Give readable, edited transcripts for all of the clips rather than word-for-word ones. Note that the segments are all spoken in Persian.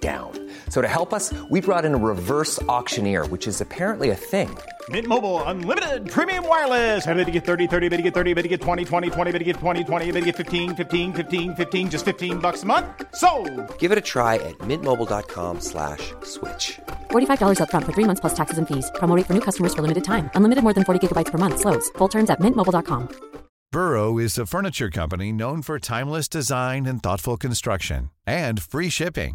down. So to help us, we brought in a reverse auctioneer, which is apparently a thing. Mint Mobile Unlimited Premium Wireless. How to get 30, 30, how to get 30, how to get 20, 20, 20, how to get 20, 20, how to get 15, 15, 15, 15, just $15 a month? Sold! Give it a try at mintmobile.com/switch. $45 up front for 3 months plus taxes and fees. Promoting for new customers for limited time. Unlimited more than 40 gigabytes per month. Slows full terms at mintmobile.com. Burrow is a furniture company known for timeless design and thoughtful construction, and free shipping,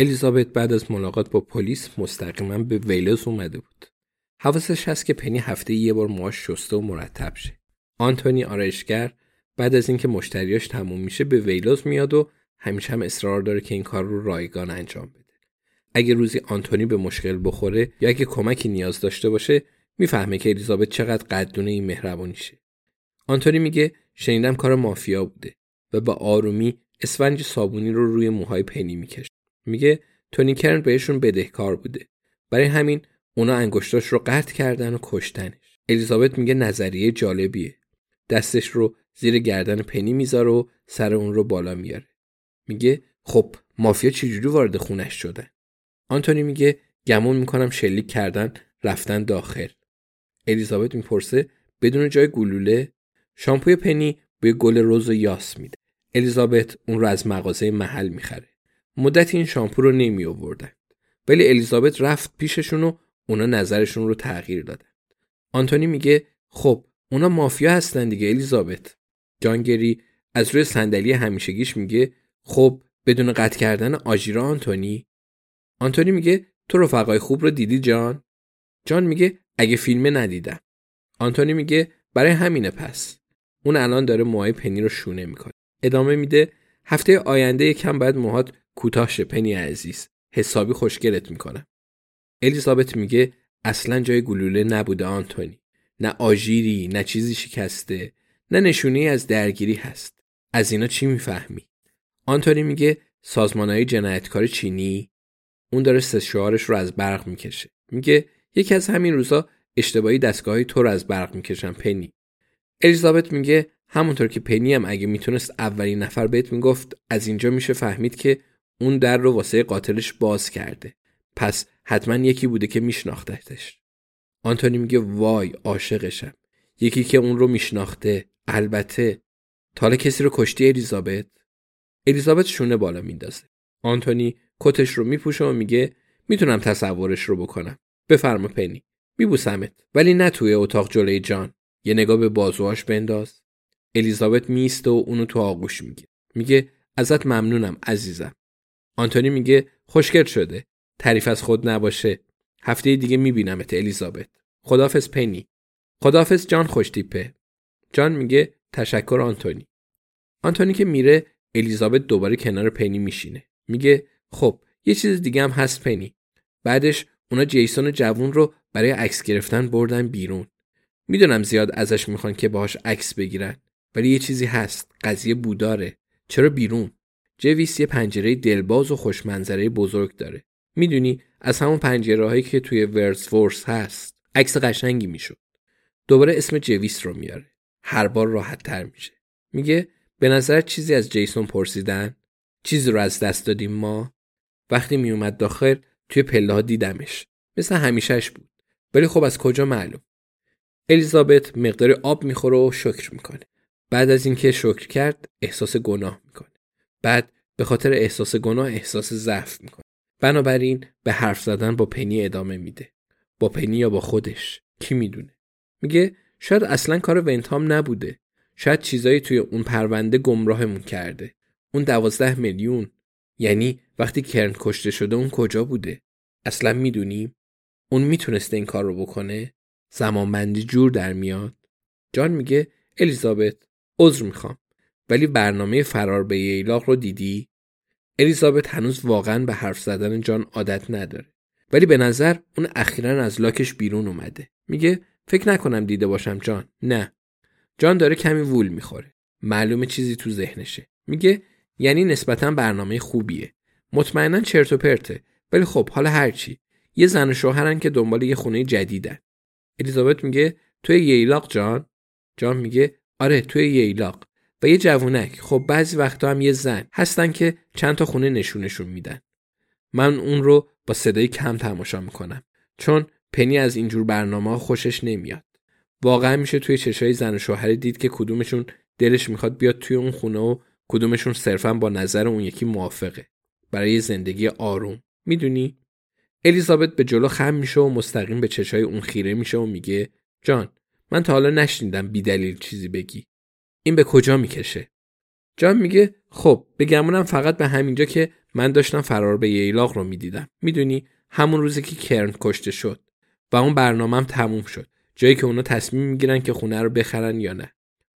الیزابت بعد از ملاقات با پلیس مستقیما به ویلز اومده بود. حواسش هست که پنی هفته یه بار موهاش شسته و مرتب شه. آنتونی آرایشگر بعد از اینکه مشتریاش تموم میشه به ویلز میاد و همیشه هم اصرار داره که این کار رو رایگان انجام بده. اگه روزی آنتونی به مشکل بخوره یا اگه کمکی نیاز داشته باشه، میفهمه که الیزابت چقدر قدردون این مهربونیشه. آنتونی میگه شنیدم کار مافیا بوده و با آرومی اسفنج صابونی رو روی موهای پنی میکشه. میگه تونی کرن بهشون بدهکار بوده، برای همین اونا انگشتاش رو قطع کردن و کشتنش. الیزابت میگه نظریه جالبیه. دستش رو زیر گردن پنی میذاره و سر اون رو بالا میاره. میگه خب مافیا چجوری وارد خونش شدن؟ آنتونی میگه گمون میکنم شلیک کردن رفتن داخل. الیزابت میپرسه بدون جای گلوله؟ شامپوی پنی به گل رز و یاس میده. الیزابت اون رو از مغازه محل میخره. مدت این شامپو رو نمی آوردن، ولی الیزابت رفت پیششون و اونا نظرشون رو تغییر دادن. آنتونی میگه خب اونا مافیا هستن دیگه الیزابت. جانگری از روی صندلی همیشگیش میگه خب بدون قطع کردن آژیرا آنتونی. آنتونی میگه تو رفقای خوب رو دیدی جان؟ جان میگه اگه فیلم ندیدم. آنتونی میگه برای همینه پس. اون الان داره موهای پنی رو شونه میکنه. ادامه میده هفته آینده یکم بعد موهات کوتاهش پنی عزیز، حسابی خوشگلت میکنم. الیزابت میگه اصلا جای گلوله نبوده آنتونی، نه آژیری، نه چیزی شکسته، نه نشونه‌ای از درگیری هست. از اینا چی میفهمی؟ آنتونی میگه سازمانهای جنایتکار چینی. اون داره شعارش رو از برق میکشه. میگه یکی از همین روزا اشتباهی دستگاهی تو رو از برق میکشن پنی. الیزابت میگه همونطور که پنی هم اگه میتونست اولین نفر بهت میگفت، از اینجا میشه فهمید که اون در رو واسه قاتلش باز کرده. پس حتما یکی بوده که میشناختهش. آنتونی میگه وای عاشقشم. یکی که اون رو میشناخته. البته تا حالا کسی رو کشتی الیزابت؟ الیزابت شونه بالا میندازه. آنتونی کتش رو میپوشه و میگه میتونم تصورش رو بکنم. بفرما پنی. میبوسمت، ولی نه توی اتاق جلوی جان. یه نگاه به بازوهاش بنداز. الیزابت میسته و اونو تو آغوش میگیره. میگه ازت ممنونم عزیزم. آنتونی میگه خوشگل شده. تعریف از خود نباشه. هفته دیگه میبینمت الیزابت. خداحافظ پنی. خداحافظ جان خوشتیپه. جان میگه تشکر آنتونی. آنتونی که میره، الیزابت دوباره کنار پنی میشینه. میگه خب یه چیز دیگه هم هست پنی. بعدش اونا جیسون جوون رو برای عکس گرفتن بردن بیرون. میدونم زیاد ازش میخوان که باهاش عکس بگیرن، ولی یه چیزی هست. قضیه بوداره. چرا بیرون؟ جویس یه پنجره دلباز و خوشمنظره بزرگ داره. میدونی از همون پنجره‌هایی که توی ورسفورس هست. عکس قشنگی میشد. دوباره اسم جویس رو میاره. هر بار راحت‌تر میشه. میگه به نظر چیزی از جیسون پرسیدن؟ چیزی رو از دست دادیم ما؟ وقتی میومد داخل توی پله‌ها دیدمش. مثل همیشهش بود. ولی خب از کجا معلوم؟ الیزابت مقدار آب میخوره و شکر میکنه. بعد از اینکه شکر کرد احساس گناه میکنه. بعد به خاطر احساس گناه احساس ضعف میکنه. بنابراین به حرف زدن با پنی ادامه میده. با پنی یا با خودش، کی میدونه. میگه شاید اصلا کار ونتام نبوده. شاید چیزایی توی اون پرونده گمراهمون کرده. اون 12 میلیون، یعنی وقتی کرن کشته شده اون کجا بوده؟ اصلا میدونیم؟ اون میتونسته این کار رو بکنه؟ زمانبندی جور در میاد. جان میگه الیزابت عذر میخوام، ولی برنامه فرار به ییلاق رو دیدی؟ الیزابت هنوز واقعا به حرف زدن جان عادت نداره، ولی به نظر اون اخیراً از لاکش بیرون اومده. میگه فکر نکنم دیده باشم جان. نه. جان داره کمی وول میخوره. معلومه چیزی تو ذهنشه. میگه یعنی نسبتاً برنامه خوبیه. مطمئناً چرت و پرته. ولی خب حالا هرچی. یه زن و شوهرن که دنبال یه خونه جدیدن. الیزابت میگه توی ییلاق جان؟ جان میگه آره توی ییلاق. و یه جوونک، خب بعضی وقتا هم یه زن هستن که چند تا خونه نشونشون میدن. من اون رو با صدای کم تماشا میکنم، چون پنی از اینجور برنامه خوشش نمیاد. واقعا میشه توی چشای زن و شوهر دید که کدومشون دلش میخواد بیاد توی اون خونه و کدومشون صرفا با نظر اون یکی موافقه برای زندگی آروم. میدونی؟ الیزابت به جلو خم میشه و مستقیم به چشای اون خیره میشه و میگه جان، من تا حالا نشنیدم بی دلیل چیزی بگی. این به کجا میکشه؟ جان میگه خب بگمونم فقط به همینجا که من داشتم فرار به ییلاق رو میدیدم. میدونی همون روزی که کرن کشته شد و اون برنامه‌ام تموم شد، جایی که اونا تصمیم میگیرن که خونه رو بخرن یا نه.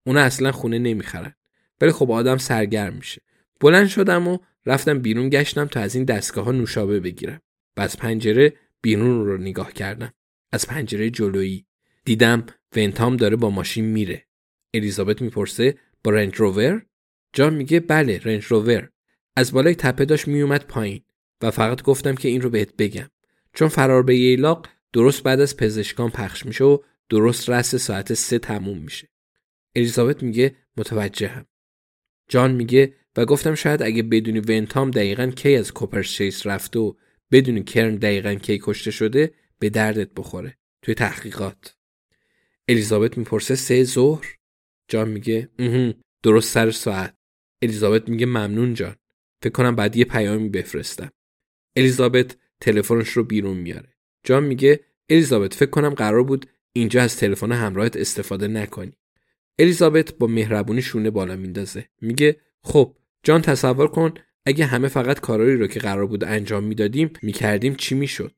اونا اصلا خونه نمیخرن، ولی خب آدم سرگرم میشه. بلند شدم و رفتم بیرون، گشتم تا از این دستگاه‌ها نوشابه بگیرم و از پنجره بیرون رو نگاه کردم. از پنجره جلویی دیدم ونتام داره با ماشین میره. الیزابت میپرسه با رنج روور؟ جان میگه بله رنج روور. از بالای تپه داشت میومد پایین و فقط گفتم که این رو بهت بگم، چون فرار به ییلاق درست بعد از پزشکان پخش میشه و درست رس ساعت 3 تموم میشه. الیزابت میگه متوجهم. جان میگه و گفتم شاید اگه بدونی ونتام دقیقاً کی از کوپرچیس رفته و بدونی کرن دقیقاً کی کشته شده به دردت بخوره توی تحقیقات. الیزابت میپرسه 3 ظهر؟ جان میگه درست سر ساعت. الیزابت میگه ممنون جان، فکر کنم بعد یه پیامی بفرستم. الیزابت تلفنش رو بیرون میاره. جان میگه الیزابت فکر کنم قرار بود اینجا از تلفن همراهت استفاده نکنی. الیزابت با مهربونی شونه بالا میندازه. میگه خب جان تصور کن اگه همه فقط کارایی رو که قرار بود انجام میدادیم میکردیم چی میشد؟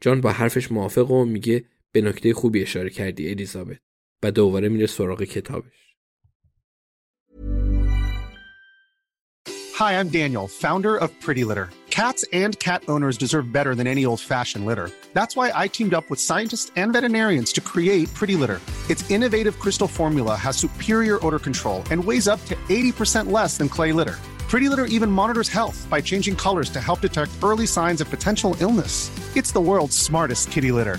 جان با حرفش موافقه و میگه به نکته خوبی اشاره کردی الیزابت، و دوباره میره سراغ کتابش. Hi, I'm Daniel, founder of Pretty Litter. Cats and cat owners deserve better than any old-fashioned litter. That's why I teamed up with scientists and veterinarians to create Pretty Litter. Its innovative crystal formula has superior odor control and weighs up to 80% less than clay litter. Pretty Litter even monitors health by changing colors to help detect early signs of potential illness. It's the world's smartest kitty litter.